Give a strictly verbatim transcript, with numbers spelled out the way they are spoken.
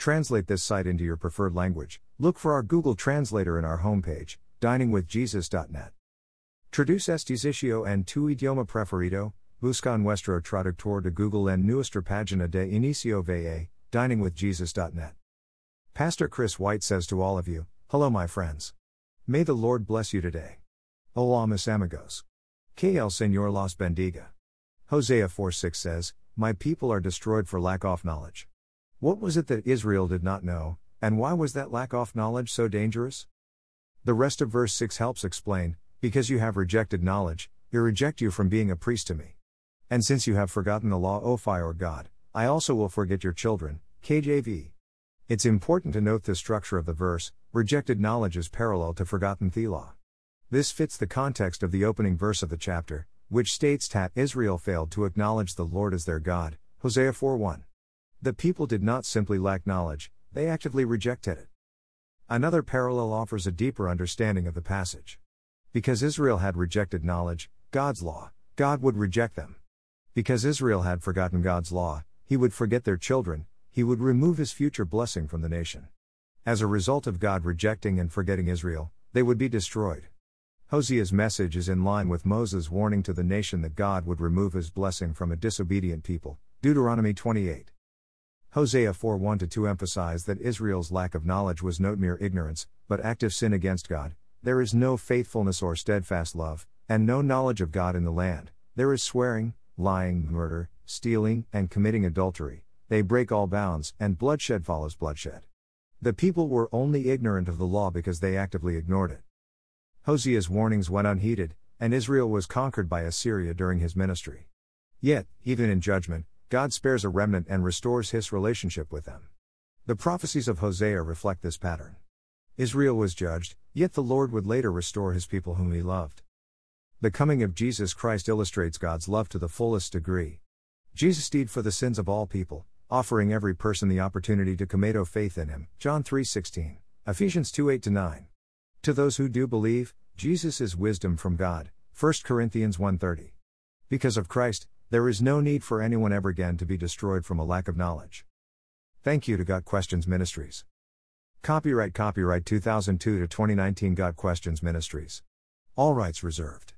Translate this site into your preferred language. Look for our Google Translator in our homepage, dining with jesus dot net. Traduce este sitio en tu idioma preferido, busca nuestro traductor de Google en nuestra página de inicio V A, dining with jesus dot net. Pastor Chris White says to all of you, hello my friends. May the Lord bless you today. Hola mis amigos. Que el Señor los bendiga. Hosea four six says, my people are destroyed for lack of knowledge. What was it that Israel did not know, and why was that lack of knowledge so dangerous? The rest of verse six helps explain, because you have rejected knowledge, I reject you from being a priest to me. And since you have forgotten the law of our God, I also will forget your children, K J V. It's important to note the structure of the verse. Rejected knowledge is parallel to forgotten thelah. This fits the context of the opening verse of the chapter, which states that Israel failed to acknowledge the Lord as their God, Hosea four one. The people did not simply lack knowledge, they actively rejected it. Another parallel offers a deeper understanding of the passage. Because Israel had rejected knowledge, God's law, God would reject them. Because Israel had forgotten God's law, He would forget their children, He would remove His future blessing from the nation. As a result of God rejecting and forgetting Israel, they would be destroyed. Hosea's message is in line with Moses' warning to the nation that God would remove His blessing from a disobedient people, Deuteronomy twenty-eight. Hosea four one to two emphasize that Israel's lack of knowledge was not mere ignorance, but active sin against God. There is no faithfulness or steadfast love, and no knowledge of God in the land. There is swearing, lying, murder, stealing, and committing adultery. They break all bounds, and bloodshed follows bloodshed. The people were only ignorant of the law because they actively ignored it. Hosea's warnings went unheeded, and Israel was conquered by Assyria during his ministry. Yet, even in judgment, God spares a remnant and restores His relationship with them. The prophecies of Hosea reflect this pattern. Israel was judged, yet the Lord would later restore His people whom He loved. The coming of Jesus Christ illustrates God's love to the fullest degree. Jesus died for the sins of all people, offering every person the opportunity to commit to faith in Him, John three sixteen, Ephesians two eight to nine. To those who do believe, Jesus is wisdom from God, First Corinthians one thirty. Because of Christ, there is no need for anyone ever again to be destroyed from a lack of knowledge. Thank you to GotQuestions Ministries. Copyright Copyright two thousand two to twenty nineteen GotQuestions Ministries. All rights reserved.